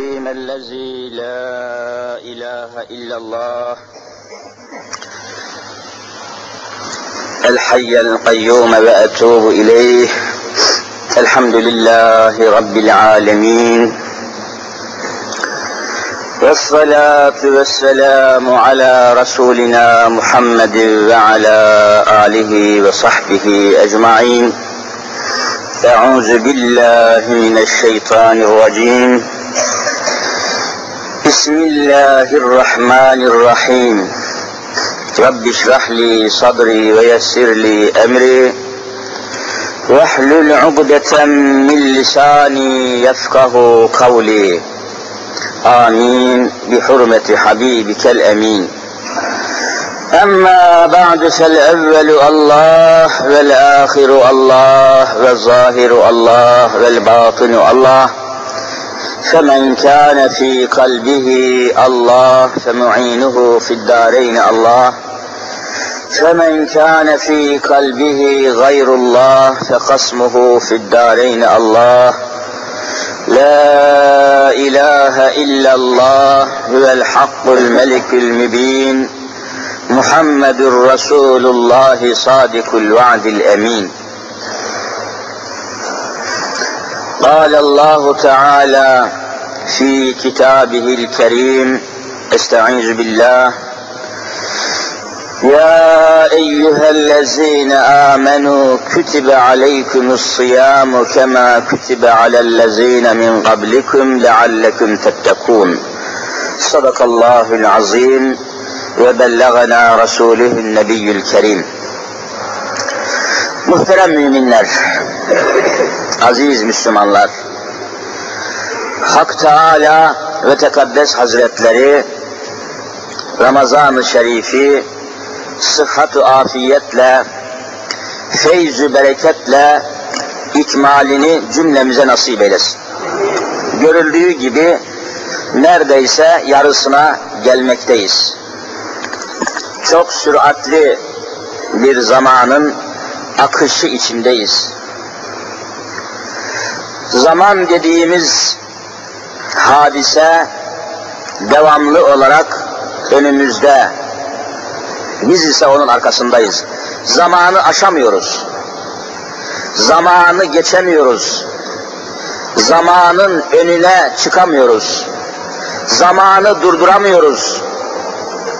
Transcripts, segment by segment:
الرحيم الذي لا إله إلا الله الحي القيوم وأتوب إليه. الحمد لله رب العالمين والصلاة والسلام على رسولنا محمد وعلى آله وصحبه أجمعين. أعوذ بالله من الشيطان الرجيم. بسم الله الرحمن الرحيم. رب اشرح لي صدري ويسر لي أمري واحلل عقدة من لساني يفقه قولي. آمين بحرمة حبيبك الأمين. أما بعد فالأول الله والآخر الله والظاهر الله والباطن الله، فمن كان في قلبه الله فمعينه في الدارين الله، فمن كان في قلبه غير الله فخصمه في الدارين الله. لا إله إلا الله هو الحق الملك المبين محمد رسول الله صادق الوعد الأمين. قال الله تعالى في كتابه الكريم، استعيذ بالله: يا أيها الذين آمنوا كتب عليكم الصيام كما كتب على الذين من قبلكم لعلكم تتقون. صدق الله العظيم وبلغنا رسوله النبي الكريم. Muhterem müminler, aziz Müslümanlar, Hak Teala ve Tekaddes Hazretleri Ramazan-ı Şerif'i sıhhat-ı afiyetle, feyz-ü bereketle ikmalini cümlemize nasip eylesin. Görüldüğü gibi neredeyse yarısına gelmekteyiz. Çok süratli bir zamanın akışı içindeyiz. Zaman dediğimiz hadise devamlı olarak önümüzde. Biz ise onun arkasındayız. Zamanı aşamıyoruz. Zamanı geçemiyoruz. Zamanın önüne çıkamıyoruz. Zamanı durduramıyoruz.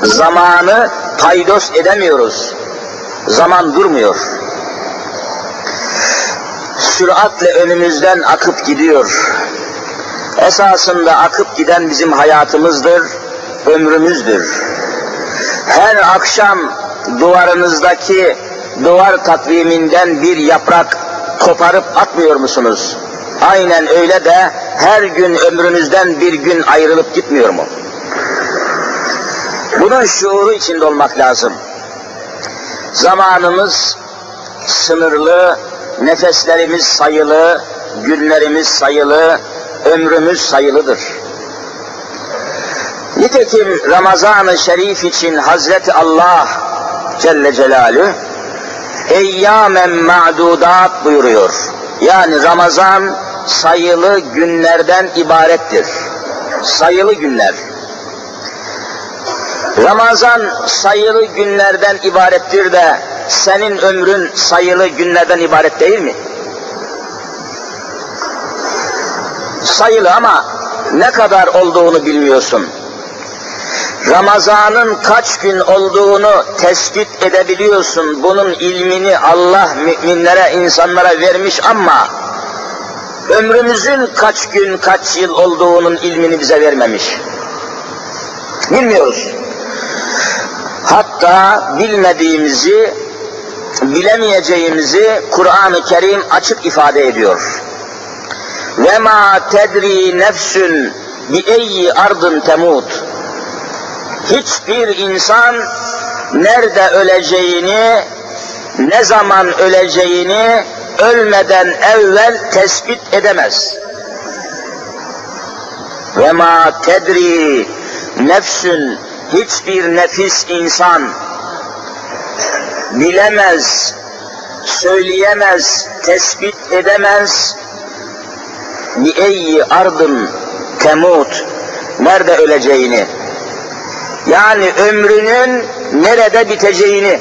Zamanı paydos edemiyoruz. Zaman durmuyor. Süratle önümüzden akıp gidiyor. Esasında akıp giden bizim hayatımızdır, ömrümüzdür. Her akşam duvarınızdaki duvar takviminden bir yaprak koparıp atmıyor musunuz? Aynen öyle de her gün ömrünüzden bir gün ayrılıp gitmiyor mu? Bunun şuuru içinde olmak lazım. Zamanımız sınırlı, nefeslerimiz sayılı, günlerimiz sayılı, ömrümüz sayılıdır. Nitekim Ramazan-ı Şerif için Hazreti Allah Celle Celaluhu eyyâmen ma'dudat buyuruyor. Yani Ramazan sayılı günlerden ibarettir. Sayılı günler. Ramazan sayılı günlerden ibarettir de senin ömrün sayılı günlerden ibaret değil mi? Sayılı ama ne kadar olduğunu bilmiyorsun. Ramazan'ın kaç gün olduğunu tespit edebiliyorsun. Bunun ilmini Allah müminlere, insanlara vermiş ama ömrümüzün kaç gün, kaç yıl olduğunun ilmini bize vermemiş. Bilmiyoruz. Hatta bilmediğimizi, bilemeyeceğimizi Kur'an-ı Kerim açık ifade ediyor. وَمَا تَدْرِي نَفْسٌ بِاَيِّ اَرْضٍ تَمُوتُ. Hiçbir insan nerede öleceğini, ne zaman öleceğini ölmeden evvel tespit edemez. وَمَا تَدْرِي نَفْسٌ. Hiçbir nefis, insan bilemez, söyleyemez, tespit edemez. بِاَيِّ اَرْضٍ temut, nerede öleceğini, yani ömrünün nerede biteceğini,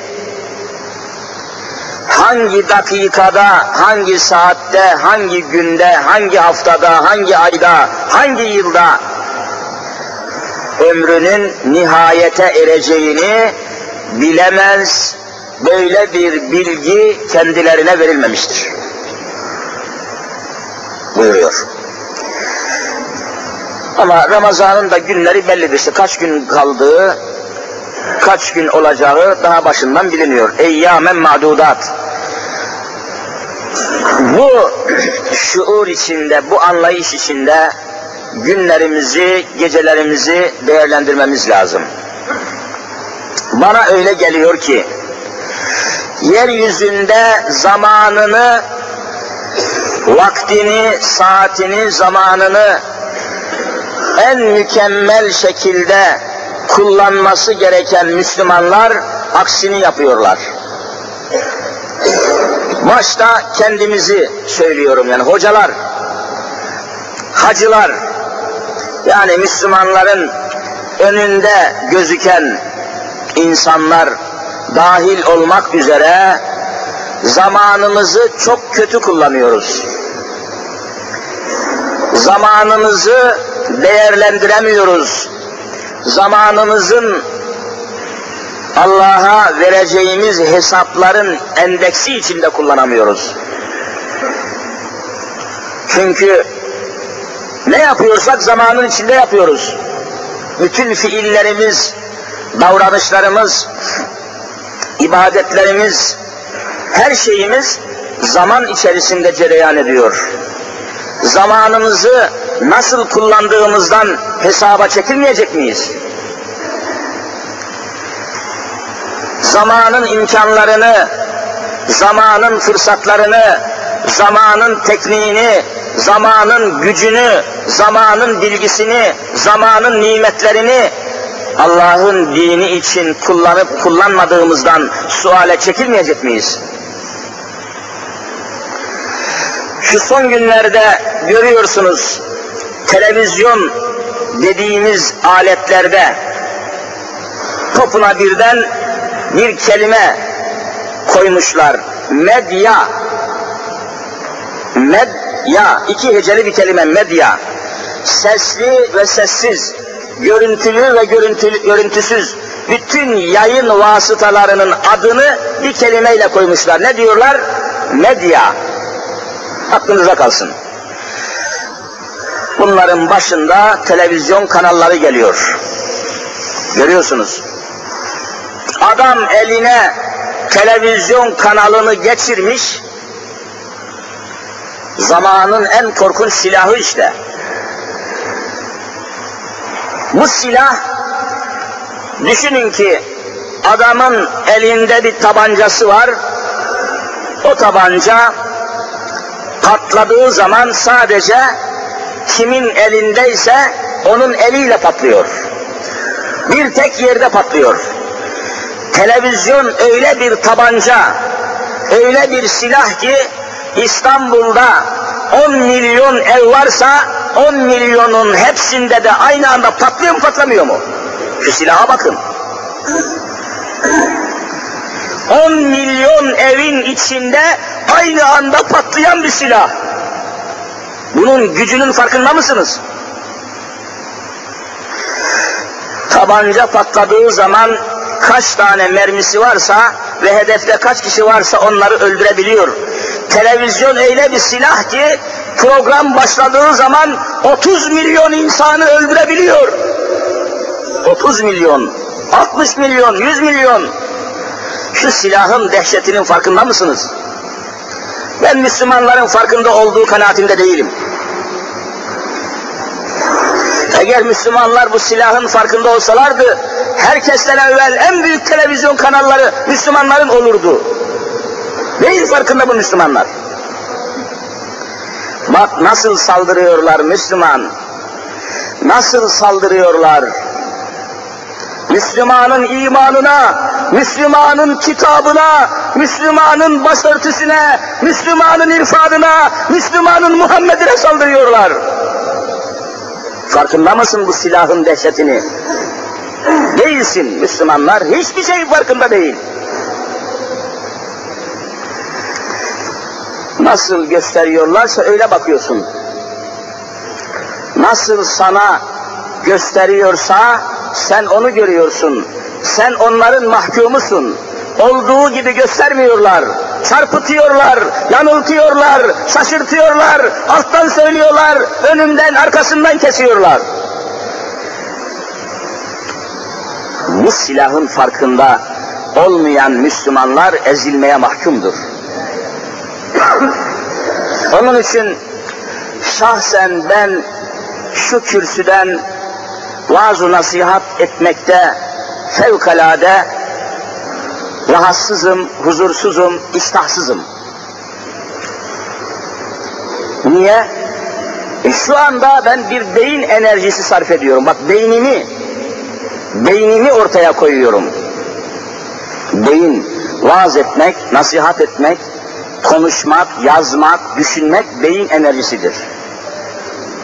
hangi dakikada, hangi saatte, hangi günde, hangi haftada, hangi ayda, hangi yılda ömrünün nihayete ereceğini bilemez, böyle bir bilgi kendilerine verilmemiştir, buyuruyor. Ama Ramazan'ın da günleri bellidir. İşte kaç gün kaldığı, kaç gün olacağı daha başından biliniyor. Eyyâmen ma'dudat. Bu şuur içinde, bu anlayış içinde günlerimizi, gecelerimizi değerlendirmemiz lazım. Bana öyle geliyor ki, yeryüzünde zamanını, vaktini, saatini, zamanını en mükemmel şekilde kullanması gereken Müslümanlar aksini yapıyorlar. Başta kendimizi söylüyorum, yani hocalar, hacılar, yani Müslümanların önünde gözüken insanlar dahil olmak üzere zamanımızı çok kötü kullanıyoruz. Zamanımızı değerlendiremiyoruz. Zamanımızın Allah'a vereceğimiz hesapların endeksi içinde kullanamıyoruz. Çünkü ne yapıyorsak zamanın içinde yapıyoruz. Bütün fiillerimiz, davranışlarımız, ibadetlerimiz, her şeyimiz zaman içerisinde cereyan ediyor. Zamanımızı nasıl kullandığımızdan hesaba çekilmeyecek miyiz? Zamanın imkanlarını, zamanın fırsatlarını, zamanın tekniğini, zamanın gücünü, zamanın bilgisini, zamanın nimetlerini Allah'ın dini için kullanıp kullanmadığımızdan suale çekilmeyecek miyiz? Şu son günlerde görüyorsunuz, televizyon dediğimiz aletlerde topuna birden bir kelime koymuşlar. Medya. Medya. İki heceli bir kelime. Medya. Sesli ve sessiz, görüntülü ve görüntüsüz bütün yayın vasıtalarının adını bir kelimeyle koymuşlar. Ne diyorlar? Medya. Aklınıza kalsın. Bunların başında televizyon kanalları geliyor. Görüyorsunuz. Adam eline televizyon kanalını geçirmiş, zamanın en korkunç silahı işte. Bu silah, düşünün ki adamın elinde bir tabancası var, o tabanca patladığı zaman sadece kimin elindeyse onun eliyle patlıyor. Bir tek yerde patlıyor. Televizyon öyle bir tabanca, öyle bir silah ki İstanbul'da 10 milyon ev varsa 10 milyonun hepsinde de aynı anda patlıyor mu, patlamıyor mu? Şu silaha bakın. 10 milyon evin içinde aynı anda patlayan bir silah. Bunun gücünün farkında mısınız? Tabanca patladığı zaman kaç tane mermisi varsa ve hedefte kaç kişi varsa onları öldürebiliyor. Televizyon öyle bir silah ki program başladığı zaman 30 milyon insanı öldürebiliyor. 30 milyon, 60 milyon, 100 milyon. Şu silahın dehşetinin farkında mısınız? Ben Müslümanların farkında olduğu kanaatinde değilim. Eğer Müslümanlar bu silahın farkında olsalardı, herkesten evvel en büyük televizyon kanalları Müslümanların olurdu. Neyin farkında bu Müslümanlar? Bak nasıl saldırıyorlar Müslüman. Nasıl saldırıyorlar? Müslümanın imanına, Müslümanın kitabına, Müslümanın başörtüsüne, Müslümanın irfanına, Müslümanın Muhammed'ine saldırıyorlar. Farkında mısın bu silahın dehşetini? Değilsin. Müslümanlar hiçbir şeyin farkında değil. Nasıl gösteriyorlarsa öyle bakıyorsun. Nasıl sana gösteriyorsa sen onu görüyorsun. Sen onların mahkumusun. Olduğu gibi göstermiyorlar. Çarpıtıyorlar, yanıltıyorlar, şaşırtıyorlar, alttan söylüyorlar, önünden arkasından kesiyorlar. Bu silahın farkında olmayan Müslümanlar ezilmeye mahkumdur. Onun için şahsen ben şu kürsüden vaaz-ı nasihat etmekte fevkalade rahatsızım, huzursuzum, iştahsızım. Niye? Şu anda ben bir beyin enerjisi sarf ediyorum. Bak beynimi ortaya koyuyorum. Beyin, vaaz etmek, nasihat etmek, konuşmak, yazmak, düşünmek beyin enerjisidir.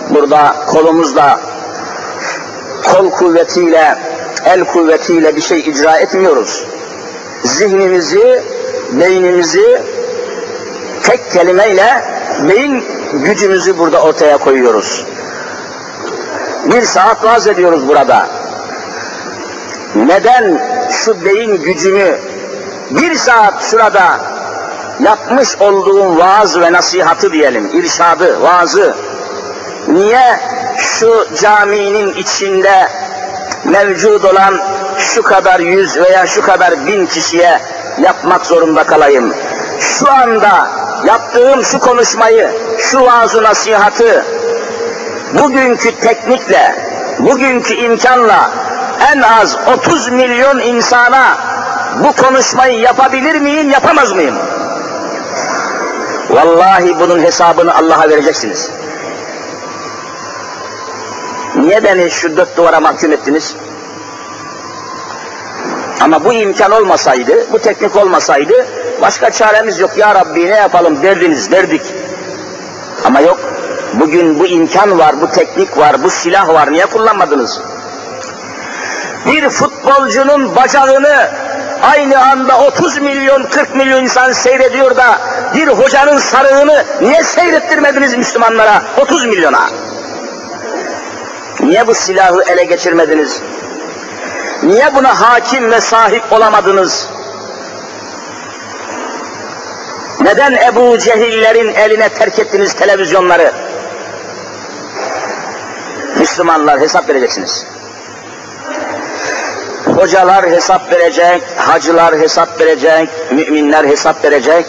Burada kolumuzla, kol kuvvetiyle, el kuvvetiyle bir şey icra etmiyoruz. Zihnimizi, beynimizi tek kelimeyle beyin gücümüzü burada ortaya koyuyoruz. Bir saat vaaz ediyoruz burada. Neden şu beyin gücünü bir saat şurada yapmış olduğum vaaz ve nasihatı diyelim, irşadı, vaazı niye şu caminin içinde mevcut olan şu kadar 100 veya şu kadar 1000 kişiye yapmak zorunda kalayım? Şu anda yaptığım şu konuşmayı, şu vaaz-ı nasihatı bugünkü teknikle, bugünkü imkanla en az 30 milyon insana bu konuşmayı yapabilir miyim, yapamaz mıyım? Vallahi bunun hesabını Allah'a vereceksiniz. Niye beni şu 4 duvara mahkum ettiniz? Ama bu imkan olmasaydı, bu teknik olmasaydı başka çaremiz yok. Ya Rabbi ne yapalım derdik. Ama yok. Bugün bu imkan var, bu teknik var, bu silah var. Niye kullanmadınız? Bir futbolcunun bacağını aynı anda 30 milyon, 40 milyon insan seyrediyor da bir hocanın sarığını niye seyrettirmediniz Müslümanlara, 30 milyona? Niye bu silahı ele geçirmediniz? Niye buna hakim ve sahip olamadınız? Neden Ebu Cehillerin eline terk ettiniz televizyonları? Müslümanlar hesap vereceksiniz. Hocalar hesap verecek, hacılar hesap verecek, müminler hesap verecek.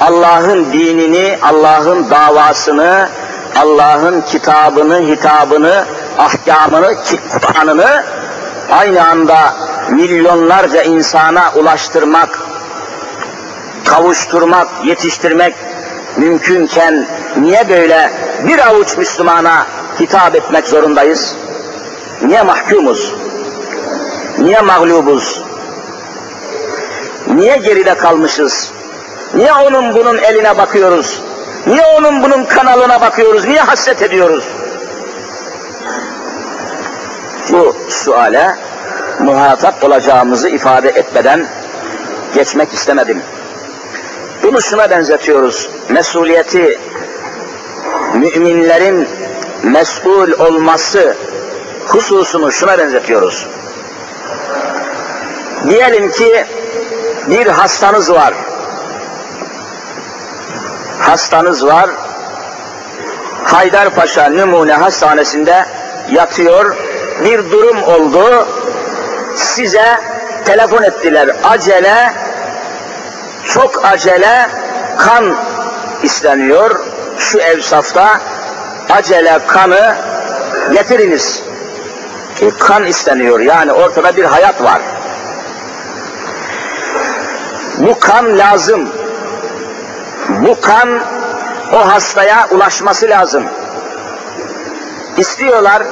Allah'ın dinini, Allah'ın davasını, Allah'ın kitabını, hitabını, ahkamını, Kur'an'ını aynı anda milyonlarca insana ulaştırmak, kavuşturmak, yetiştirmek mümkünken niye böyle bir avuç Müslümana hitap etmek zorundayız? Niye mahkumuz? Niye mağlubuz? Niye geride kalmışız? Niye onun bunun eline bakıyoruz? Niye onun bunun kanalına bakıyoruz? Niye haset ediyoruz? Bu suale muhatap olacağımızı ifade etmeden geçmek istemedim. Bunu şuna benzetiyoruz. Mesuliyeti, müminlerin mesul olması hususunu şuna benzetiyoruz. Diyelim ki bir hastanız var. Hastanız var. Haydarpaşa Numune Hastanesi'nde yatıyor. Bir durum oldu. Size telefon ettiler. Acele, çok acele kan isteniyor. Şu evsafta acele kanı getiriniz. Kan isteniyor. Yani ortada bir hayat var. Bu kan lazım. Bu kan o hastaya ulaşması lazım. İstiyorlar.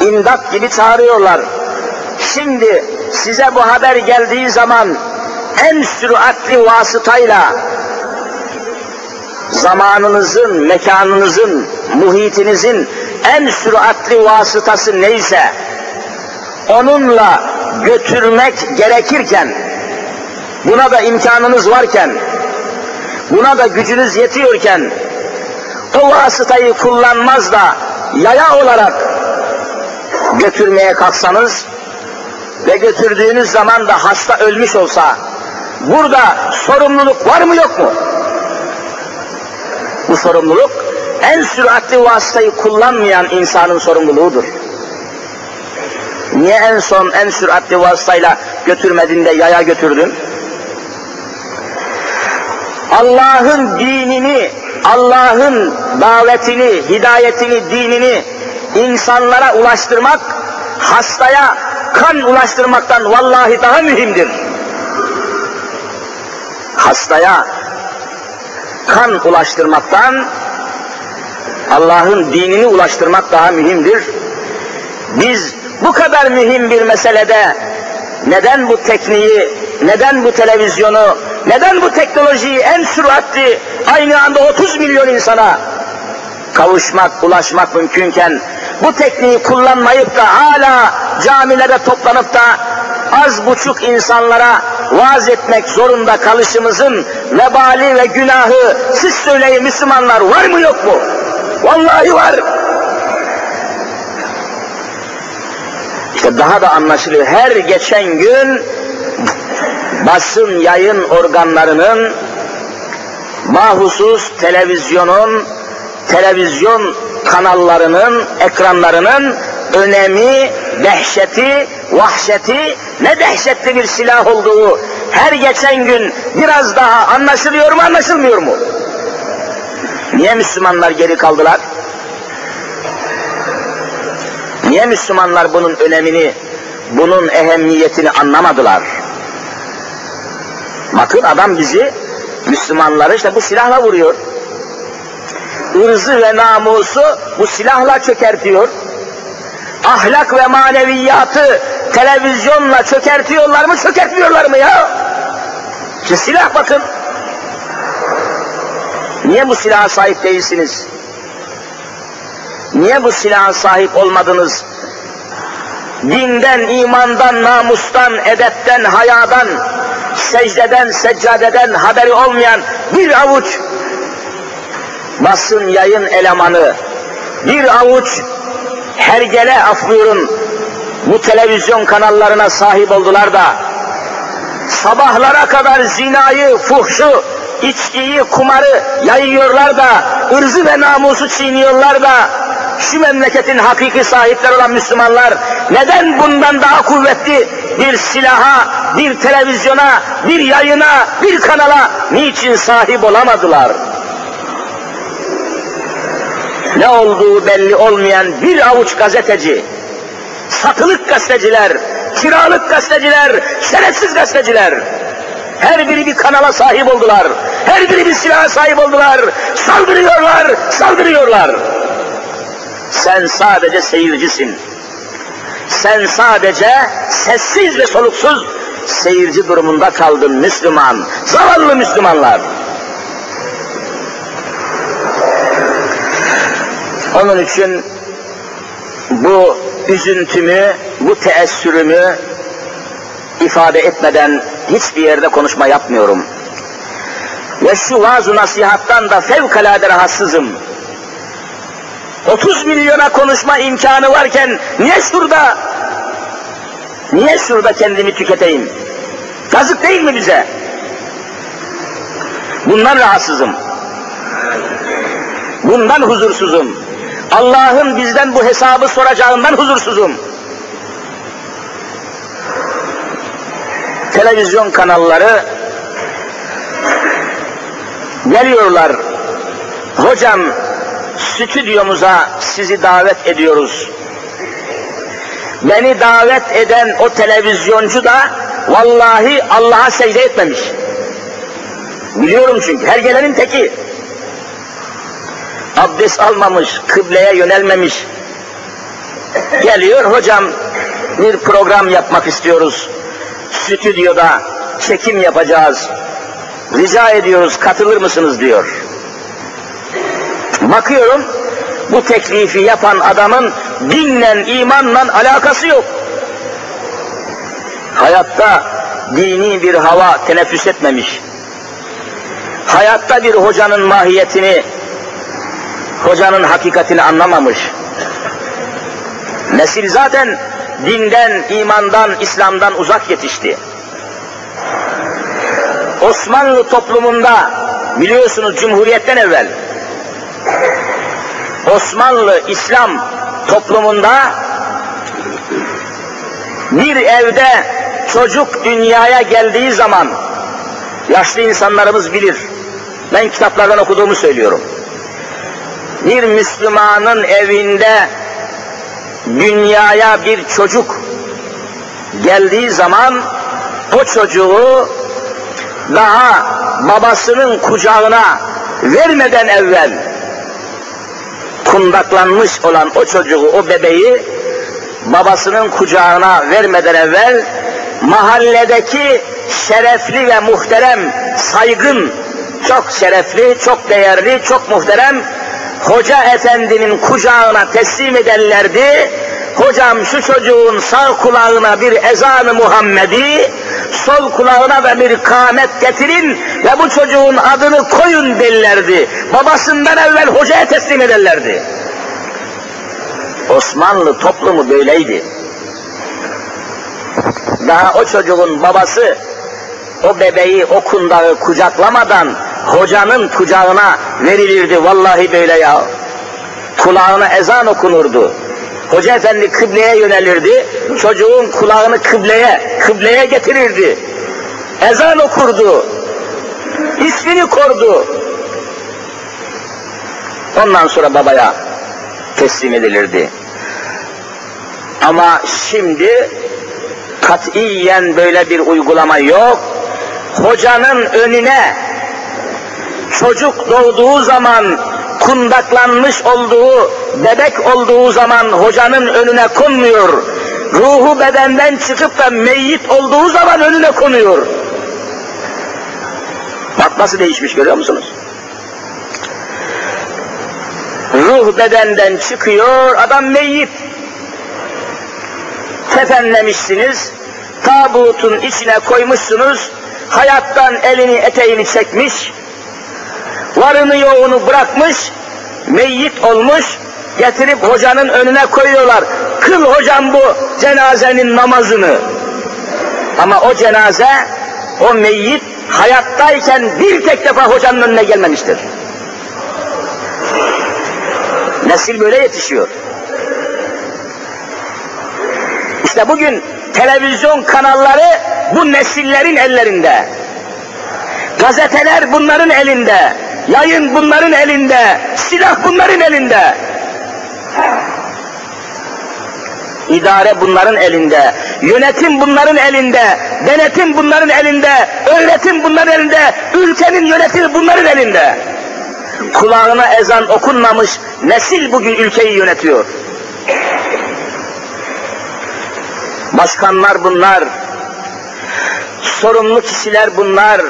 İmdat gibi çağırıyorlar. Şimdi size bu haber geldiği zaman en süratli vasıtayla zamanınızın, mekanınızın, muhitinizin en süratli vasıtası neyse onunla götürmek gerekirken, buna da imkanınız varken, buna da gücünüz yetiyorken o vasıtayı kullanmaz da yaya olarak götürmeye kalksanız ve götürdüğünüz zaman da hasta ölmüş olsa burada sorumluluk var mı yok mu? Bu sorumluluk en süratli vasıtayı kullanmayan insanın sorumluluğudur. Niye en son en süratli vasıtayla götürmedin de yaya götürdün? Allah'ın dinini, Allah'ın davetini, hidayetini, dinini insanlara ulaştırmak, hastaya kan ulaştırmaktan vallahi daha mühimdir. Hastaya kan ulaştırmaktan, Allah'ın dinini ulaştırmak daha mühimdir. Biz bu kadar mühim bir meselede neden bu tekniği, neden bu televizyonu, neden bu teknolojiyi en süratli aynı anda 30 milyon insana kavuşmak, ulaşmak mümkünken bu tekniği kullanmayıp da hala camilere toplanıp da az buçuk insanlara vaaz etmek zorunda kalışımızın vebali ve günahı siz söyleyin Müslümanlar, var mı yok mu? Vallahi var. İşte daha da anlaşılıyor. Her geçen gün basın yayın organlarının, mahusus televizyonun, televizyon kanallarının, ekranlarının önemi, dehşeti, vahşeti, ne dehşetli bir silah olduğu her geçen gün biraz daha anlaşılıyor mu, anlaşılmıyor mu? Niye Müslümanlar geri kaldılar? Niye Müslümanlar bunun önemini, bunun ehemmiyetini anlamadılar? Bakın adam bizi, Müslümanları işte bu silahla vuruyor. Irzı ve namusu bu silahla çökertiyor. Ahlak ve maneviyatı televizyonla çökertiyorlar mı, çökertmiyorlar mı ya? İşte silah bakın. Niye bu silaha sahip değilsiniz? Niye bu silaha sahip olmadınız? Dinden, imandan, namustan, edepten, hayadan, secdeden, seccadeden haberi olmayan bir avuç basın yayın elemanı, bir avuç hergele, af buyurun, bu televizyon kanallarına sahip oldular da sabahlara kadar zinayı, fuhşu, içkiyi, kumarı yayıyorlar da ırzı ve namusu çiğniyorlar da şu memleketin hakiki sahipleri olan Müslümanlar neden bundan daha kuvvetli bir silaha, bir televizyona, bir yayına, bir kanala niçin sahip olamadılar? Ne olduğu belli olmayan bir avuç gazeteci, satılık gazeteciler, kiralık gazeteciler, şerefsiz gazeteciler, her biri bir kanala sahip oldular, her biri bir silaha sahip oldular, saldırıyorlar, saldırıyorlar. Sen sadece seyircisin. Sen sadece sessiz ve soluksuz seyirci durumunda kaldın Müslüman, zavallı Müslümanlar. Onun için bu üzüntümü, bu teessürümü ifade etmeden hiçbir yerde konuşma yapmıyorum. Ve şu vaaz-ı nasihattan da fevkalade rahatsızım. 30 milyona konuşma imkanı varken niye şurada kendimi tüketeyim? Yazık değil mi bize? Bundan rahatsızım. Bundan huzursuzum. Allah'ın bizden bu hesabı soracağından huzursuzum. Televizyon kanalları geliyorlar. Hocam, stüdyomuza sizi davet ediyoruz. Beni davet eden o televizyoncu da vallahi Allah'a secde etmemiş. Biliyorum çünkü her gelenin teki. Abdest almamış, kıbleye yönelmemiş. Geliyor, hocam bir program yapmak istiyoruz. Stüdyoda çekim yapacağız. Rica ediyoruz, katılır mısınız diyor. Bakıyorum, bu teklifi yapan adamın dinle, imanla alakası yok. Hayatta dini bir hava teneffüs etmemiş. Hayatta bir hocanın mahiyetini, hocanın hakikatini anlamamış. Nesil zaten dinden, imandan, İslam'dan uzak yetişti. Osmanlı toplumunda biliyorsunuz Cumhuriyet'ten evvel Osmanlı İslam toplumunda bir evde çocuk dünyaya geldiği zaman yaşlı insanlarımız bilir. Ben kitaplardan okuduğumu söylüyorum. Bir Müslümanın evinde dünyaya bir çocuk geldiği zaman o çocuğu daha babasının kucağına vermeden evvel kundaklanmış olan o çocuğu, o bebeği babasının kucağına vermeden evvel mahalledeki şerefli ve muhterem, saygın, çok şerefli, çok değerli, çok muhterem hoca efendinin kucağına teslim ederlerdi. Hocam şu çocuğun sağ kulağına bir ezan-ı Muhammed'i, sol kulağına da bir kâmet getirin ve bu çocuğun adını koyun derlerdi. Babasından evvel hocaya teslim ederlerdi. Osmanlı toplumu böyleydi. Daha o çocuğun babası o bebeği, o kundağı kucaklamadan hocanın kucağına verilirdi. Vallahi böyle ya. Kulağına ezan okunurdu. Hoca efendi kıbleye yönelirdi. Çocuğun kulağını kıbleye getirirdi. Ezan okurdu. İsmini kordu. Ondan sonra babaya teslim edilirdi. Ama şimdi katiyen böyle bir uygulama yok. Hocanın önüne çocuk doğduğu zaman, kundaklanmış olduğu, bebek olduğu zaman hocanın önüne konmuyor. Ruhu bedenden çıkıp da meyyit olduğu zaman önüne konuyor. Bak nasıl değişmiş, görüyor musunuz? Ruh bedenden çıkıyor, adam meyyit. Tefenlemişsiniz, tabutun içine koymuşsunuz, hayattan elini eteğini çekmiş, varını yoğunu bırakmış, meyyit olmuş, getirip hocanın önüne koyuyorlar. Kıl hocam bu cenazenin namazını. Ama o cenaze, o meyyit hayattayken bir tek defa hocanın önüne gelmemiştir. Nesil böyle yetişiyor. İşte bugün televizyon kanalları bu nesillerin ellerinde. Gazeteler bunların elinde. Yayın bunların elinde. Silah bunların elinde. İdare bunların elinde. Yönetim bunların elinde. Denetim bunların elinde. Öğretim bunların elinde. Ülkenin yönetimi bunların elinde. Kulağına ezan okunmamış nesil bugün ülkeyi yönetiyor. Başkanlar bunlar. Sorumlu kişiler bunlar.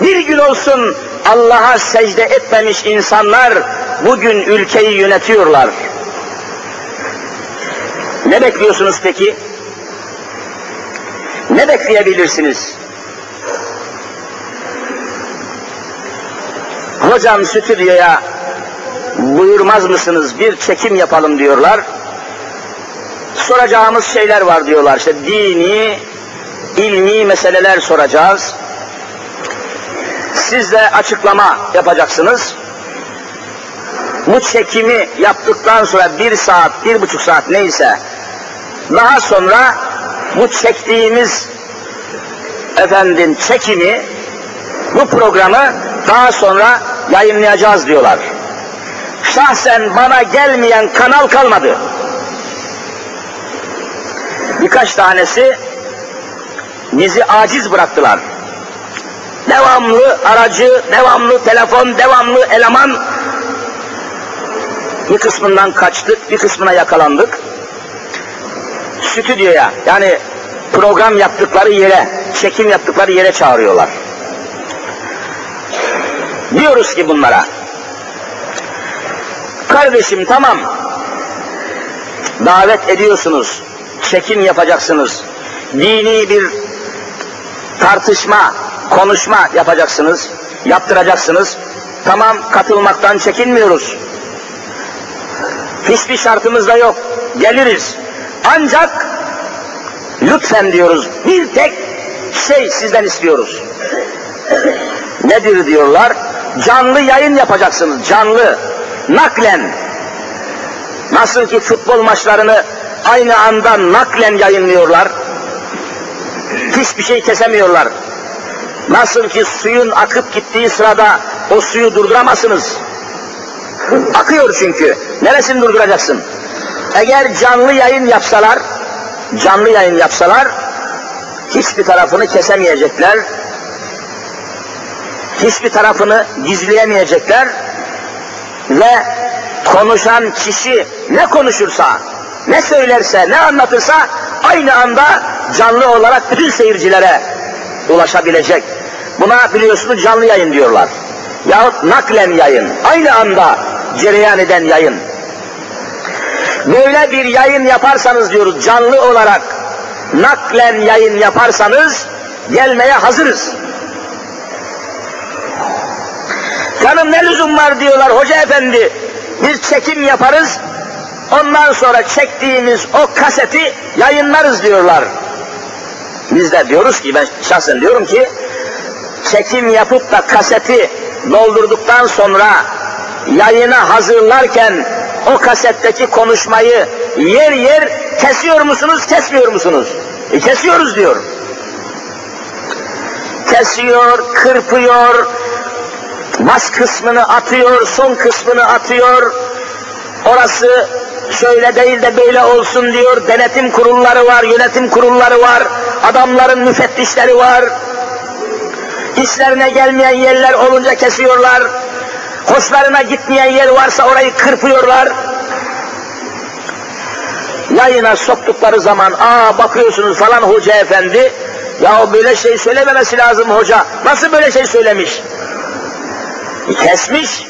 Bir gün olsun Allah'a secde etmemiş insanlar bugün ülkeyi yönetiyorlar. Ne bekliyorsunuz peki? Ne bekleyebilirsiniz? Hocam stüdyoya buyurmaz mısınız? Bir çekim yapalım diyorlar. Soracağımız şeyler var diyorlar. İşte dini, ilmi meseleler soracağız. Siz de açıklama yapacaksınız. Bu çekimi yaptıktan sonra 1 saat, 1,5 saat neyse daha sonra bu çektiğimiz çekimi, bu programı daha sonra yayınlayacağız diyorlar. Şahsen bana gelmeyen kanal kalmadı. Birkaç tanesi bizi aciz bıraktılar. Devamlı aracı, devamlı telefon, devamlı eleman. Bir kısmından kaçtık, bir kısmına yakalandık. Stüdyoya, yani program yaptıkları yere, çekim yaptıkları yere çağırıyorlar. Diyoruz ki bunlara, kardeşim tamam, davet ediyorsunuz, çekim yapacaksınız, dini bir tartışma, konuşma yapacaksınız, yaptıracaksınız. Tamam, katılmaktan çekinmiyoruz. Hiçbir şartımız da yok, geliriz. Ancak lütfen diyoruz, bir tek şey sizden istiyoruz. Nedir diyorlar? Canlı yayın yapacaksınız, canlı, naklen. Nasıl ki futbol maçlarını aynı anda naklen yayınlıyorlar, hiçbir şey kesemiyorlar. Nasıl ki suyun akıp gittiği sırada o suyu durduramazsınız. Akıyor çünkü, neresini durduracaksın? Eğer canlı yayın yapsalar, hiçbir tarafını kesemeyecekler, hiçbir tarafını gizleyemeyecekler ve konuşan kişi ne konuşursa, ne söylerse, ne anlatırsa aynı anda canlı olarak bütün seyircilere ulaşabilecek. Buna biliyorsunuz canlı yayın diyorlar. Yahut naklen yayın, aynı anda cereyan eden yayın. Böyle bir yayın yaparsanız diyoruz, canlı olarak naklen yayın yaparsanız gelmeye hazırız. Canım ne lüzum var diyorlar hoca efendi, bir çekim yaparız, ondan sonra çektiğimiz o kaseti yayınlarız diyorlar. Biz de diyoruz ki, ben şahsen diyorum ki, çekim yapıp da kaseti doldurduktan sonra yayına hazırlarken o kasetteki konuşmayı yer yer kesiyor musunuz, kesmiyor musunuz? Kesiyoruz diyor. Kesiyor, kırpıyor, baş kısmını atıyor, son kısmını atıyor, orası şöyle değil de böyle olsun diyor, denetim kurulları var, yönetim kurulları var, adamların müfettişleri var, işlerine gelmeyen yerler olunca kesiyorlar, hoşlarına gitmeyen yer varsa orayı kırpıyorlar. Yayına soktukları zaman, bakıyorsunuz falan hoca efendi, ya böyle şey söylememesi lazım hoca, nasıl böyle şey söylemiş? Kesmiş,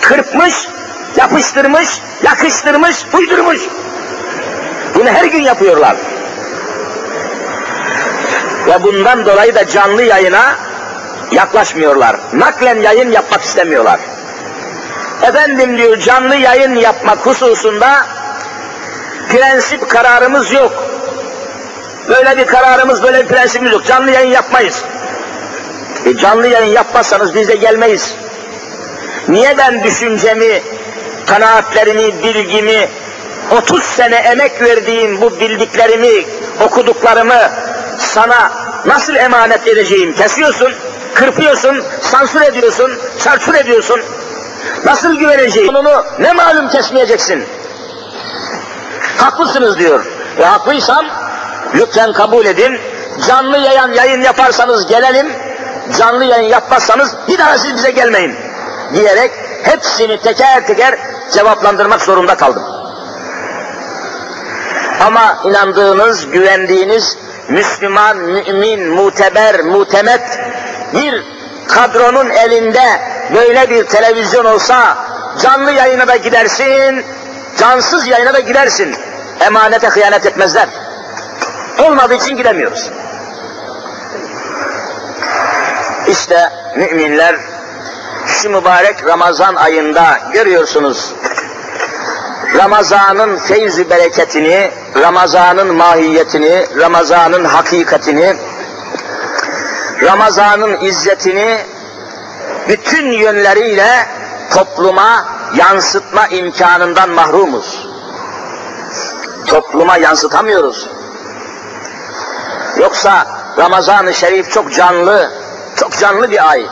kırpmış, yapıştırmış, yakıştırmış, uydurmuş. Bunu her gün yapıyorlar. Ve bundan dolayı da canlı yayına yaklaşmıyorlar. Naklen yayın yapmak istemiyorlar. Efendim diyor, canlı yayın yapmak hususunda prensip kararımız yok. Böyle bir kararımız, böyle bir prensibimiz yok. Canlı yayın yapmayız. Canlı yayın yapmazsanız biz de gelmeyiz. Niye ben düşüncemi, kanaatlerimi, bilgimi, 30 sene emek verdiğim bu bildiklerimi, okuduklarımı sana nasıl emanet edeceğim? Kesiyorsun, kırpıyorsun, sansür ediyorsun, çarçur ediyorsun. Nasıl güveneceğim? Onu ne malum kesmeyeceksin. Haklısınız diyor. Haklıysam lütfen kabul edin. Canlı yayın yaparsanız gelelim. Canlı yayın yapmazsanız bir daha siz bize gelmeyin diyerek hepsini teker teker cevaplandırmak zorunda kaldım. Ama inandığınız, güvendiğiniz Müslüman, mümin, muteber, mutemet bir kadronun elinde böyle bir televizyon olsa canlı yayına da gidersin, cansız yayına da gidersin. Emanete hıyanet etmezler. Olmadığı için gidemiyoruz. İşte müminler şu mübarek Ramazan ayında görüyorsunuz. Ramazan'ın feyzi bereketini, Ramazan'ın mahiyetini, Ramazan'ın hakikatini, Ramazan'ın izzetini bütün yönleriyle topluma yansıtma imkanından mahrumuz. Topluma yansıtamıyoruz. Yoksa Ramazan-ı Şerif çok canlı, çok canlı bir ay,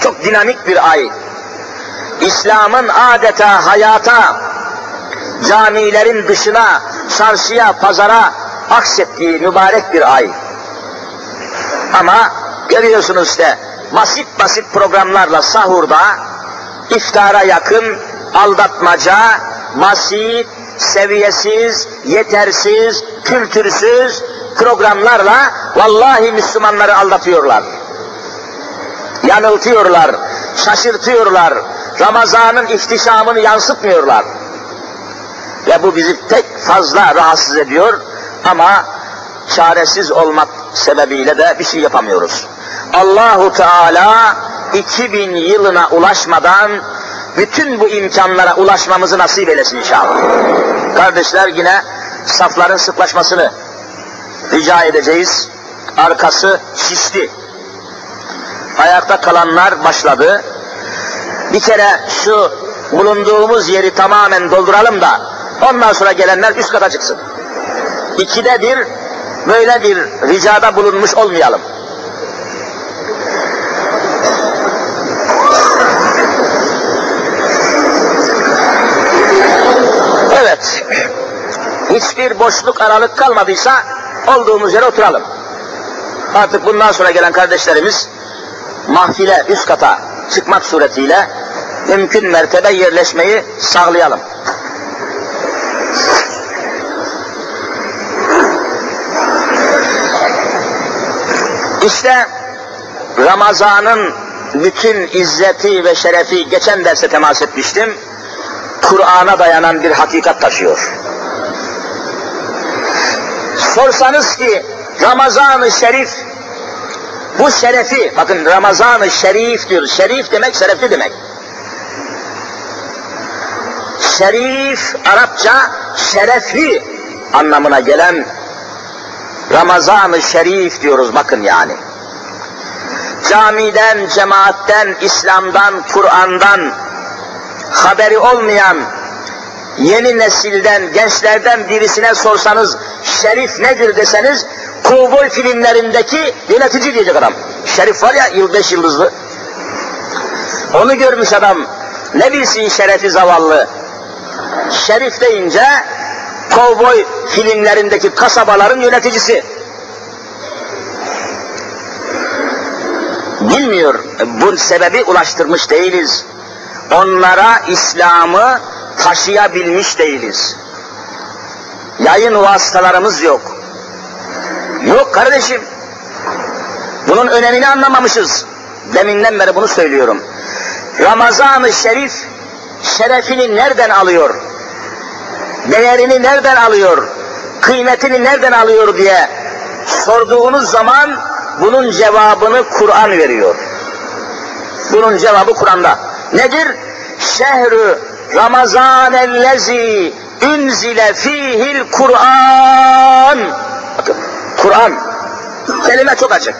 çok dinamik bir ay. İslam'ın adeta hayata, camilerin dışına, çarşıya, pazara aksettiği mübarek bir ay. Ama görüyorsunuz işte basit programlarla sahurda, iftara yakın aldatmaca, basit, seviyesiz, yetersiz, kültürsüz programlarla vallahi Müslümanları aldatıyorlar. Yanıltıyorlar, şaşırtıyorlar, Ramazan'ın ihtişamını yansıtmıyorlar. Ve bu bizi pek fazla rahatsız ediyor ama çaresiz olmak sebebiyle de bir şey yapamıyoruz. Allahu Teala 2000 yılına ulaşmadan bütün bu imkanlara ulaşmamızı nasip eylesin inşallah. Kardeşler, yine safların sıklaşmasını rica edeceğiz. Arkası şişti. Ayakta kalanlar başladı. Bir kere şu bulunduğumuz yeri tamamen dolduralım da ondan sonra gelenler üst kata çıksın. İkide bir böyle bir ricada bulunmuş olmayalım. Evet, hiçbir boşluk, aralık kalmadıysa olduğumuz yere oturalım. Artık bundan sonra gelen kardeşlerimiz mahfile, üst kata çıkmak suretiyle mümkün mertebe yerleşmeyi sağlayalım. İşte Ramazan'ın bütün izzeti ve şerefi, geçen derse temas etmiştim, Kur'an'a dayanan bir hakikat taşıyor. Sorsanız ki Ramazan-ı Şerif, bu şerefi, bakın Ramazan-ı Şerif diyor, şerif demek şerefli demek. Şerif, Arapça şerefli anlamına gelen Ramazan-ı Şerif diyoruz bakın yani. Camiden, cemaatten, İslam'dan, Kur'an'dan haberi olmayan yeni nesilden, gençlerden birisine sorsanız şerif nedir deseniz, kovboy filmlerindeki yönetici diyecek adam. Şerif var ya, beş yıldızlı. Onu görmüş adam, ne bilsin şerefi zavallı. Şerif deyince kovboy filmlerindeki kasabaların yöneticisi. Bilmiyor, bu sebebi ulaştırmış değiliz. Onlara İslam'ı taşıyabilmiş değiliz. Yayın vasıtalarımız yok. Yok kardeşim. Bunun önemini anlamamışız. Deminden beri bunu söylüyorum. Ramazan-ı Şerif şerefini nereden alıyor? Değerini nereden alıyor? Kıymetini nereden alıyor diye sorduğunuz zaman bunun cevabını Kur'an veriyor. Bunun cevabı Kur'an'da. Nedir? Şehru Ramazanellezi unzile fihil Kur'an. Bakın Kur'an. Kelime çok açık.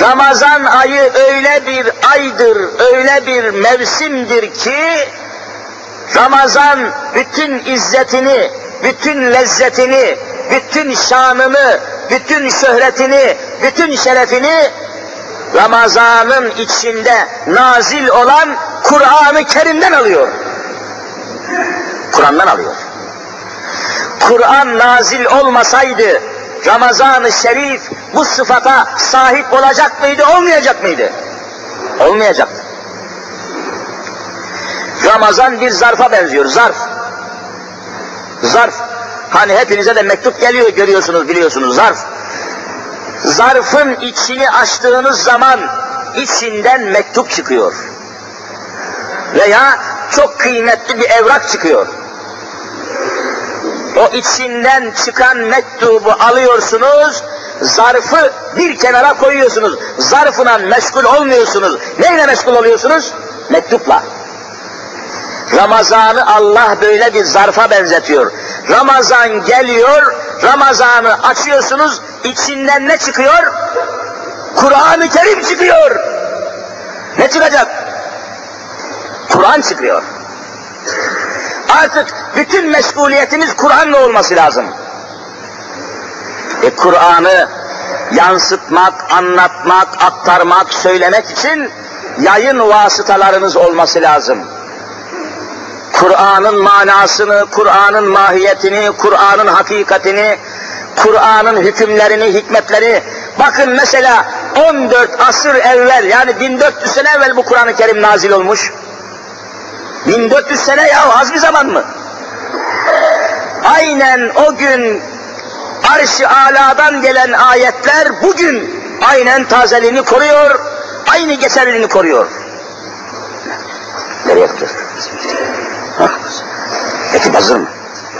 Ramazan ayı öyle bir aydır, öyle bir mevsimdir ki Ramazan bütün izzetini, bütün lezzetini, bütün şanını, bütün şöhretini, bütün şerefini Ramazan'ın içinde nazil olan Kur'an-ı Kerim'den alıyor. Kur'an'dan alıyor. Kur'an nazil olmasaydı Ramazan-ı Şerif bu sıfata sahip olacak mıydı, olmayacak mıydı? Olmayacaktı. Ramazan bir zarfa benziyor, zarf. Zarf. Hani hepinize de mektup geliyor, görüyorsunuz, biliyorsunuz, zarf. Zarfın içini açtığınız zaman içinden mektup çıkıyor. Veya çok kıymetli bir evrak çıkıyor. O içinden çıkan mektubu alıyorsunuz, zarfı bir kenara koyuyorsunuz. Zarfına meşgul olmuyorsunuz. Neyle meşgul oluyorsunuz? Mektupla. Ramazan'ı Allah böyle bir zarfa benzetiyor. Ramazan geliyor, Ramazan'ı açıyorsunuz, içinden ne çıkıyor? Kur'an-ı Kerim çıkıyor. Ne çıkacak? Kur'an çıkıyor. Artık bütün meşguliyetimiz Kur'an'la olması lazım. Kur'an'ı yansıtmak, anlatmak, aktarmak, söylemek için yayın vasıtalarınız olması lazım. Kur'an'ın manasını, Kur'an'ın mahiyetini, Kur'an'ın hakikatini, Kur'an'ın hükümlerini, hikmetleri. Bakın mesela 14 asır evvel, yani 1400 sene evvel bu Kur'an-ı Kerim nazil olmuş. 1400 sene ya, az bir zaman mı? Aynen o gün Arş-ı Alâ'dan gelen ayetler bugün aynen tazeliğini koruyor, aynı geçerliliğini koruyor. Ekip hazır mı?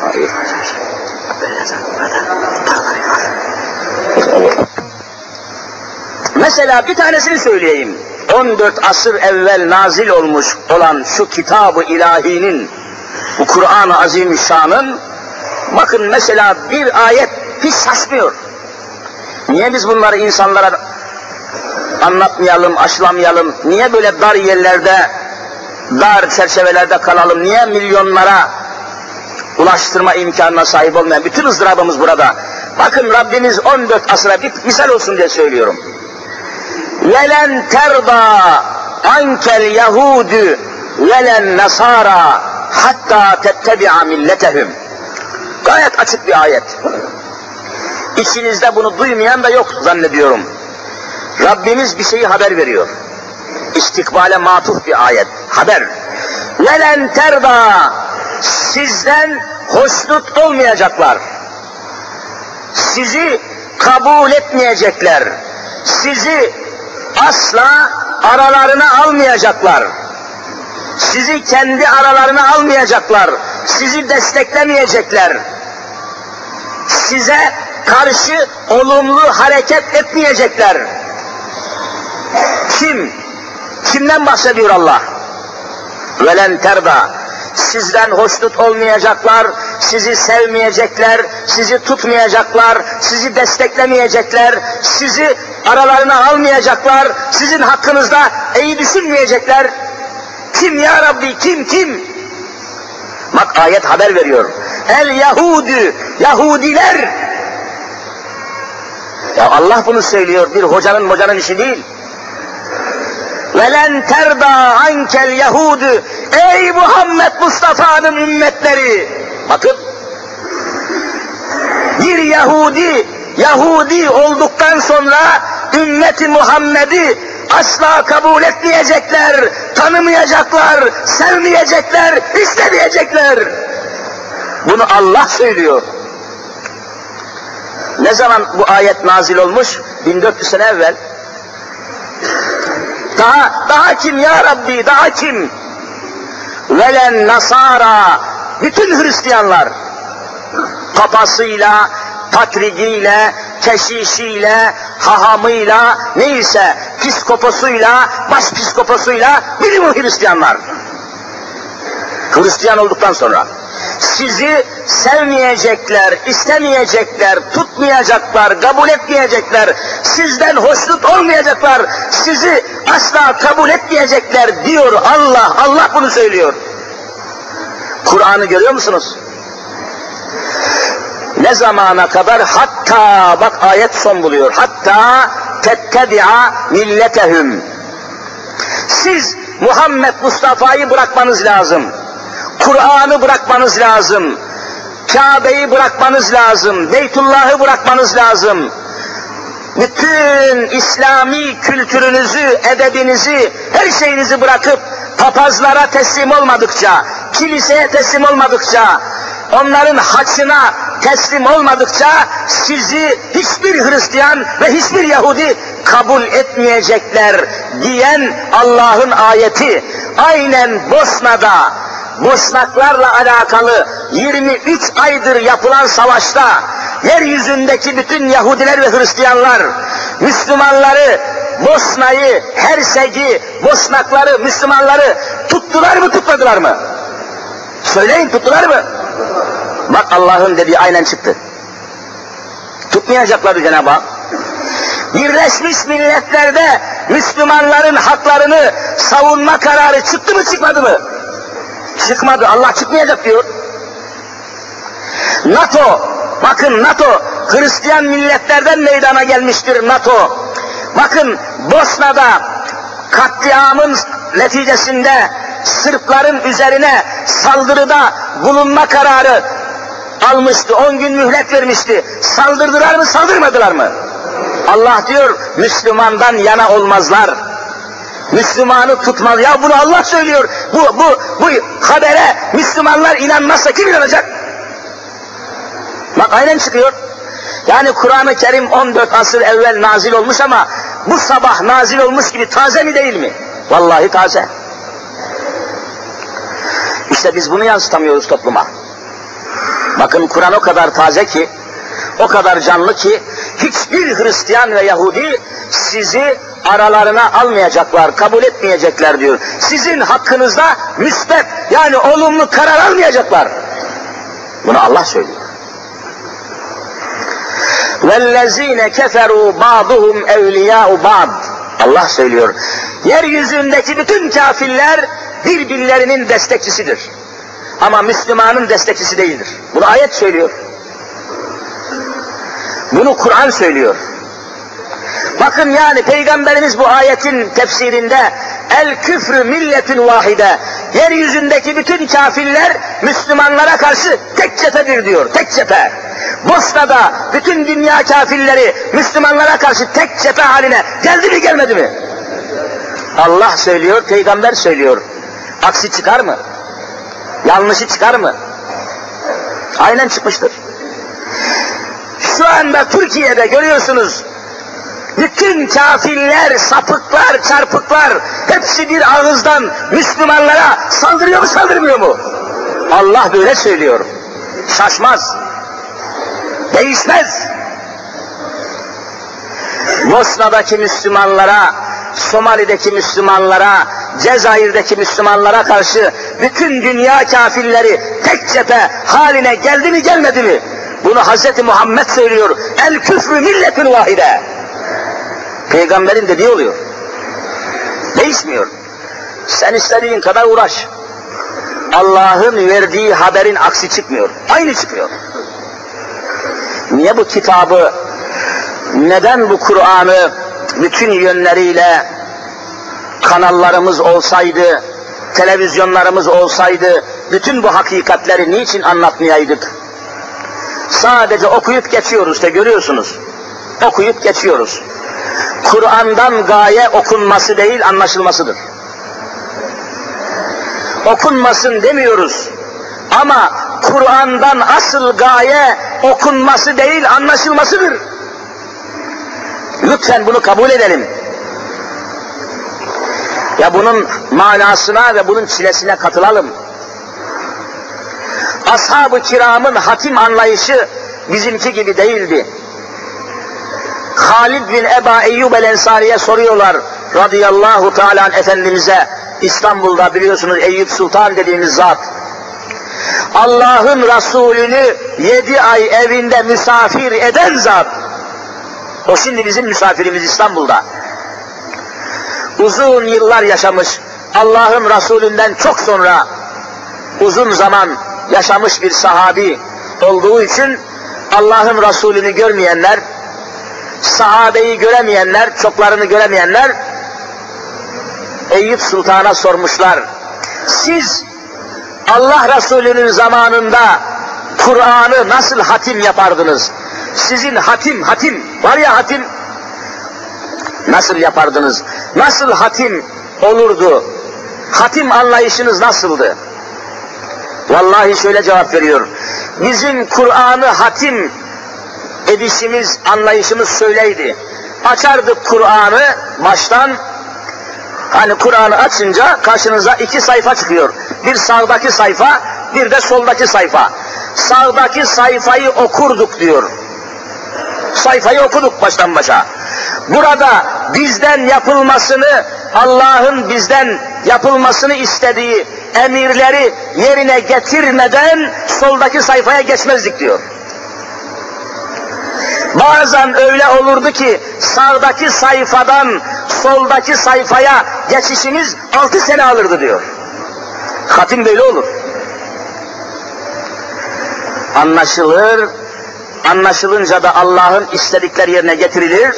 Hayır. Mesela bir tanesini söyleyeyim. 14 asır evvel nazil olmuş olan şu Kitab-ı İlahi'nin, bu Kur'an-ı Azimüşşan'ın, bakın mesela bir ayet hiç şaşmıyor. Niye biz bunları insanlara anlatmayalım, aşılamayalım? Niye böyle dar yerlerde, dar çerçevelerde kalalım? Niye milyonlara ulaştırma imkanına sahip olmayan? Bütün ızdırabımız burada. Bakın Rabbimiz 14 asra bir misal olsun diye söylüyorum. Velen terda ankel yahudu velen nasara hatta tettebi'a milletehum. Gayet açık bir ayet. İçinizde bunu duymayan da yok zannediyorum. Rabbimiz bir şeyi haber veriyor. İstikbale matuf bir ayet. Haber. Velen terda, sizden hoşnut olmayacaklar. Sizi kabul etmeyecekler. Sizi asla aralarına almayacaklar. Sizi kendi aralarına almayacaklar. Sizi desteklemeyecekler. Size karşı olumlu hareket etmeyecekler. Kim? Kimden bahsediyor Allah? Velen terda. Sizden hoşnut olmayacaklar, sizi sevmeyecekler, sizi tutmayacaklar, sizi desteklemeyecekler, sizi aralarına almayacaklar, sizin hakkınızda iyi düşünmeyecekler. Kim ya Rabbi? Kim? Bak ayet haber veriyor. El Yahudi, Yahudiler. Ya Allah bunu söylüyor, bir hocanın işi değil. Velen terda ankel Yahudu. Ey Muhammed Mustafa'nın ümmetleri. Bakın. Bir Yahudi, Yahudi olduktan sonra ümmeti Muhammed'i asla kabul etmeyecekler, tanımayacaklar, sevmeyecekler, istemeyecekler. Bunu Allah söylüyor. Ne zaman bu ayet nazil olmuş? 1400 sene evvel. Daha kim ya Rabbi, daha kim? Velen nasara, bütün Hristiyanlar, papasıyla, patrigiyle, keşişiyle, hahamıyla, neyse, piskoposuyla, başpiskoposuyla, bilim Hristiyanlar. Hristiyan olduktan sonra sizi sevmeyecekler, istemeyecekler, tutmayacaklar, kabul etmeyecekler, sizden hoşnut olmayacaklar, sizi asla kabul etmeyecekler diyor Allah. Allah bunu söylüyor. Kur'an'ı görüyor musunuz? Ne zamana kadar? Hatta, bak ayet son buluyor. Hatta tettebi'a milletehum. Siz Muhammed Mustafa'yı bırakmanız lazım. Kur'an'ı bırakmanız lazım. Kabe'yi bırakmanız lazım. Beytullah'ı bırakmanız lazım. Bütün İslami kültürünüzü, edebinizi, her şeyinizi bırakıp papazlara teslim olmadıkça, kiliseye teslim olmadıkça, onların haçına teslim olmadıkça sizi hiçbir Hristiyan ve hiçbir Yahudi kabul etmeyecekler diyen Allah'ın ayeti. Aynen Bosna'da Boşnaklarla alakalı 23 aydır yapılan savaşta yeryüzündeki bütün Yahudiler ve Hristiyanlar Müslümanları, Bosna'yı, Hersek'i, Boşnakları, Müslümanları tuttular mı, tutmadılar mı? Söyleyin, tuttular mı? Bak Allah'ın dediği aynen çıktı. Tutmayacaklardı Cenab-ı Hak. Birleşmiş Milletler'de Müslümanların haklarını savunma kararı çıktı mı, çıkmadı mı? Çıkmadı. Allah çıkmayacak diyor. NATO, bakın NATO, Hristiyan milletlerden meydana gelmiştir NATO. Bakın Bosna'da katliamın neticesinde Sırpların üzerine saldırıda bulunma kararı almıştı. 10 gün mühlet vermişti. Saldırdılar mı, saldırmadılar mı? Allah diyor, Müslümandan yana olmazlar. Müslümanı tutmalı. Ya bunu Allah söylüyor. Bu habere Müslümanlar inanmazsa kim inanacak? Bak aynen çıkıyor. Yani Kur'an-ı Kerim 14 asır evvel nazil olmuş ama bu sabah nazil olmuş gibi taze mi değil mi? Vallahi taze. İşte biz bunu yansıtamıyoruz topluma. Bakın Kur'an o kadar taze ki, o kadar canlı ki hiçbir Hristiyan ve Yahudi sizi aralarına almayacaklar, kabul etmeyecekler diyor. Sizin hakkınızda müsbet, yani olumlu karar almayacaklar. Bunu Allah söylüyor. وَالَّذ۪ينَ كَفَرُوا بَعْضُهُمْ اَوْلِيَاءُ بَعْضٍ Allah söylüyor. Yeryüzündeki bütün kafirler birbirlerinin destekçisidir. Ama Müslümanın destekçisi değildir. Bunu ayet söylüyor. Bunu Kur'an söylüyor. Bakın yani Peygamberimiz bu ayetin tefsirinde el küfrü milletün vahide, yeryüzündeki bütün kafirler Müslümanlara karşı tek cephedir diyor, tek cephe. Bosna'da bütün dünya kafirleri Müslümanlara karşı tek cephe haline geldi mi gelmedi mi? Allah söylüyor, Peygamber söylüyor. Aksi çıkar mı? Yanlışı çıkar mı? Aynen çıkmıştır. Şu anda Türkiye'de görüyorsunuz, bütün kafirler, sapıklar, çarpıklar hepsi bir ağızdan Müslümanlara saldırıyor mu, saldırmıyor mu? Allah böyle söylüyor. Şaşmaz. Değişmez. Bosna'daki Müslümanlara, Somali'deki Müslümanlara, Cezayir'deki Müslümanlara karşı bütün dünya kafirleri tek cephe haline geldi mi gelmedi mi? Bunu Hz. Muhammed söylüyor. El küfrü milletün vahide. Peygamberin dediği oluyor. Değişmiyor. Sen istediğin kadar uğraş. Allah'ın verdiği haberin aksi çıkmıyor. Aynı çıkıyor. Niye bu kitabı, neden bu Kur'an'ı bütün yönleriyle kanallarımız olsaydı, televizyonlarımız olsaydı, bütün bu hakikatleri niçin anlatmayaydık? Sadece okuyup geçiyoruz işte, görüyorsunuz. Okuyup geçiyoruz. Kur'an'dan gaye okunması değil, anlaşılmasıdır. Okunmasın demiyoruz ama Kur'an'dan asıl gaye okunması değil, anlaşılmasıdır. Lütfen bunu kabul edelim. Ya bunun manasına ve bunun çilesine katılalım. Ashab-ı kiramın hatim anlayışı bizimki gibi değildi. Halid bin Eba Eyyub el-Ensari'ye soruyorlar radıyallahu teala Efendimiz'e, İstanbul'da biliyorsunuz Eyüp Sultan dediğimiz zat, Allah'ın Resulünü 7 ay evinde misafir eden zat, o şimdi bizim misafirimiz İstanbul'da, uzun yıllar yaşamış, Allah'ın Resulünden çok sonra uzun zaman yaşamış bir sahabi olduğu için Allah'ın Resulünü görmeyenler, sahabeyi göremeyenler, çoklarını göremeyenler Eyüp Sultan'a sormuşlar. Siz Allah Resulü'nün zamanında Kur'an'ı nasıl hatim yapardınız? Sizin hatim var ya, hatim nasıl yapardınız? Nasıl hatim olurdu? Hatim anlayışınız nasıldı? Vallahi şöyle cevap veriyor. Bizim Kur'an'ı hatim edişimiz, anlayışımız şöyleydi. Açardık Kur'an'ı baştan, hani Kur'an'ı açınca karşınıza 2 sayfa çıkıyor. Bir sağdaki sayfa, bir de soldaki sayfa. Sağdaki sayfayı okurduk diyor. Sayfayı okuduk baştan başa. Burada bizden yapılmasını, Allah'ın bizden yapılmasını istediği emirleri yerine getirmeden soldaki sayfaya geçmezdik diyor. Bazen öyle olurdu ki sağdaki sayfadan soldaki sayfaya geçişimiz 6 sene alırdı diyor. Hatim böyle olur. Anlaşılır, anlaşılınca da Allah'ın istedikleri yerine getirilir.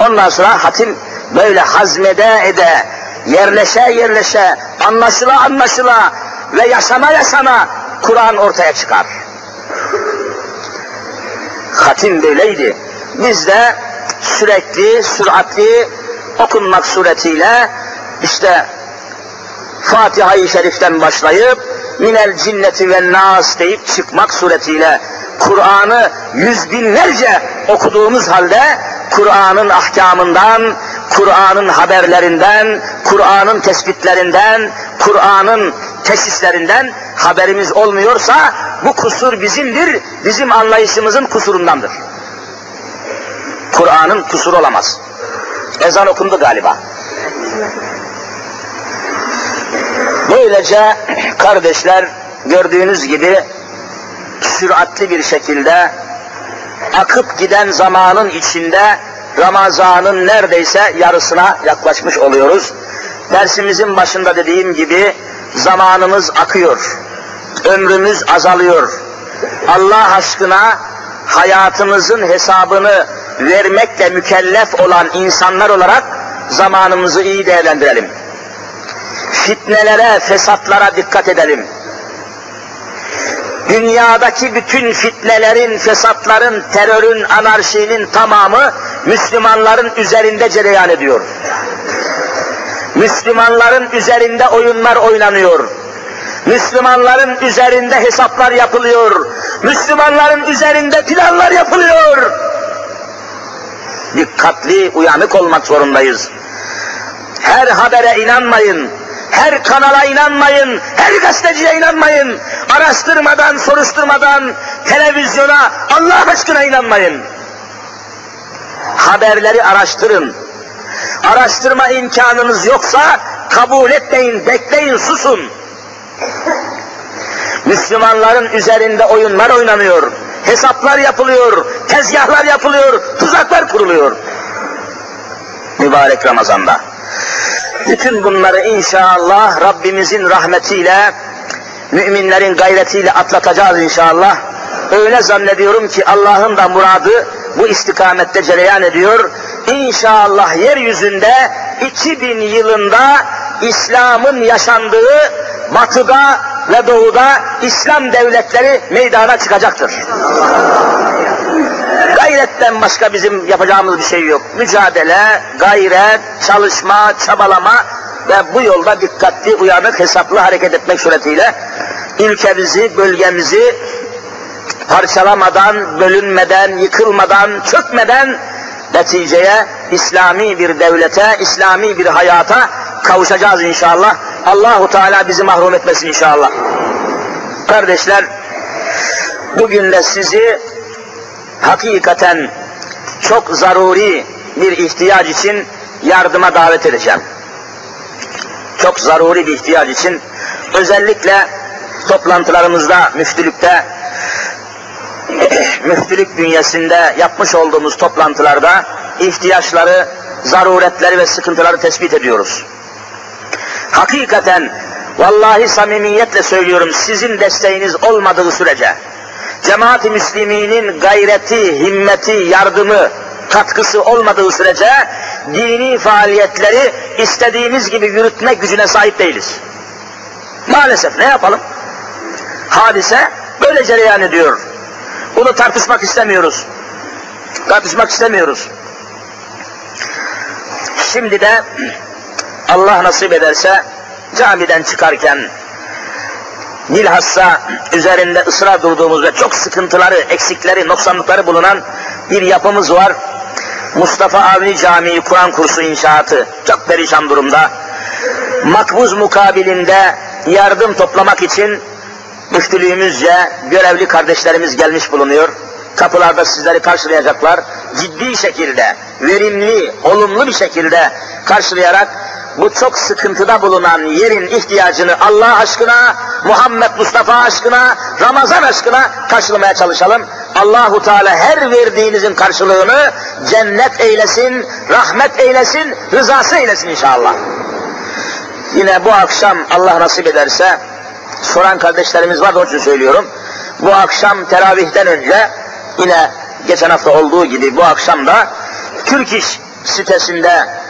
Ondan sonra hatim böyle hazmede ede, yerleşe yerleşe, anlaşıla anlaşıla ve yaşana yaşana Kur'an ortaya çıkar. Hatim böyleydi. Biz de sürekli, süratli okunmak suretiyle işte Fatiha-i Şerif'ten başlayıp minel cinneti ve nas deyip çıkmak suretiyle Kur'an'ı yüz binlerce okuduğumuz halde Kur'an'ın ahkamından, Kur'an'ın haberlerinden, Kur'an'ın tespitlerinden, Kur'an'ın teşhislerinden haberimiz olmuyorsa bu kusur bizimdir, bizim anlayışımızın kusurundandır. Kur'an'ın kusuru olamaz. Ezan okundu galiba. Böylece kardeşler gördüğünüz gibi süratli bir şekilde akıp giden zamanın içinde Ramazan'ın neredeyse yarısına yaklaşmış oluyoruz. Dersimizin başında dediğim gibi zamanımız akıyor, ömrümüz azalıyor. Allah aşkına hayatımızın hesabını vermekle mükellef olan insanlar olarak zamanımızı iyi değerlendirelim. Fitnelere, fesatlara dikkat edelim. Dünyadaki bütün fitnelerin, fesatların, terörün, anarşinin tamamı Müslümanların üzerinde cereyan ediyor. Müslümanların üzerinde oyunlar oynanıyor. Müslümanların üzerinde hesaplar yapılıyor. Müslümanların üzerinde planlar yapılıyor. Dikkatli, uyanık olmak zorundayız. Her habere inanmayın. Her kanala inanmayın, her gazeteciye inanmayın, araştırmadan, soruşturmadan, televizyona, Allah aşkına inanmayın. Haberleri araştırın. Araştırma imkanınız yoksa kabul etmeyin, bekleyin, susun. Müslümanların üzerinde oyunlar oynanıyor, hesaplar yapılıyor, tezgahlar yapılıyor, tuzaklar kuruluyor. Mübarek Ramazan'da. Bütün bunları inşallah Rabbimizin rahmetiyle, müminlerin gayretiyle atlatacağız inşallah. Öyle zannediyorum ki Allah'ın da muradı bu istikamette cereyan ediyor. İnşallah yeryüzünde 2000 yılında İslam'ın yaşandığı batıda ve doğuda İslam devletleri meydana çıkacaktır. Gayretten başka bizim yapacağımız bir şey yok. Mücadele, gayret, çalışma, çabalama ve bu yolda dikkatli, uyanık, hesaplı hareket etmek suretiyle ülkemizi, bölgemizi parçalamadan, bölünmeden, yıkılmadan, çökmeden neticeye İslami bir devlete, İslami bir hayata kavuşacağız inşallah. Allahu Teala bizi mahrum etmesin inşallah. Kardeşler, bugün de sizi hakikaten çok zaruri bir ihtiyaç için yardıma davet edeceğim. Çok zaruri bir ihtiyaç için, özellikle toplantılarımızda, müftülükte, müftülük bünyesinde yapmış olduğumuz toplantılarda ihtiyaçları, zaruretleri ve sıkıntıları tespit ediyoruz. Hakikaten, vallahi samimiyetle söylüyorum, sizin desteğiniz olmadığı sürece, Cemaat-i Müslümin'in gayreti, himmeti, yardımı, katkısı olmadığı sürece dini faaliyetleri istediğimiz gibi yürütme gücüne sahip değiliz. Maalesef ne yapalım? Hadise böyle cereyan ediyor. Bunu tartışmak istemiyoruz. Tartışmak istemiyoruz. Şimdi de Allah nasip ederse camiden çıkarken bilhassa üzerinde ısrar durduğumuz ve çok sıkıntıları, eksikleri, noksanlıkları bulunan bir yapımız var. Mustafa Avni Camii Kur'an kursu inşaatı çok perişan durumda. Makbuz mukabilinde yardım toplamak için müftülüğümüzce görevli kardeşlerimiz gelmiş bulunuyor. Kapılarda sizleri karşılayacaklar. Ciddi şekilde, verimli, olumlu bir şekilde karşılayarak bu çok sıkıntıda bulunan yerin ihtiyacını Allah aşkına, Muhammed Mustafa aşkına, Ramazan aşkına karşılamaya çalışalım. Allahu Teala her verdiğinizin karşılığını cennet eylesin, rahmet eylesin, rızası eylesin inşallah. Yine bu akşam Allah nasip ederse, soran kardeşlerimiz var da onun için söylüyorum. Bu akşam teravihten önce, yine geçen hafta olduğu gibi bu akşam da Türk İş sitesinde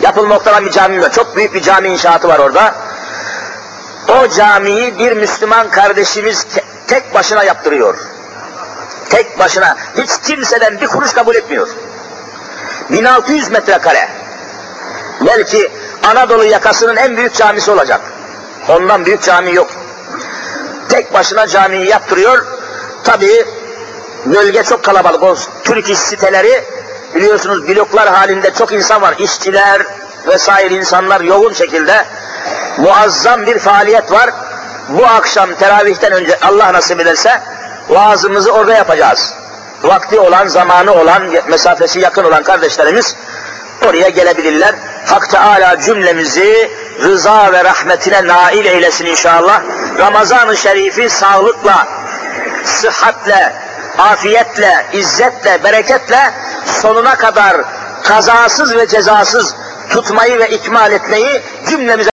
yapılmakta olan bir cami var. Çok büyük bir cami inşaatı var orada. O camiyi bir Müslüman kardeşimiz tek başına yaptırıyor. Tek başına. Hiç kimseden bir kuruş kabul etmiyor. 1600 metrekare. Belki Anadolu yakasının en büyük camisi olacak. Ondan büyük cami yok. Tek başına camiyi yaptırıyor. Tabii bölge çok kalabalık. O Türk iş siteleri biliyorsunuz bloklar halinde çok insan var. İşçiler vesaire insanlar yoğun şekilde muazzam bir faaliyet var. bu akşam teravihten önce Allah nasip ederse vaazımızı orada yapacağız. Vakti olan, zamanı olan, mesafesi yakın olan kardeşlerimiz oraya gelebilirler. Hak Teala cümlemizi rıza ve rahmetine nail eylesin inşallah. Ramazan-ı Şerif'i sağlıkla, sıhhatle, afiyetle, izzetle, bereketle sonuna kadar kazasız ve cezasız tutmayı ve ikmal etmeyi cümlemize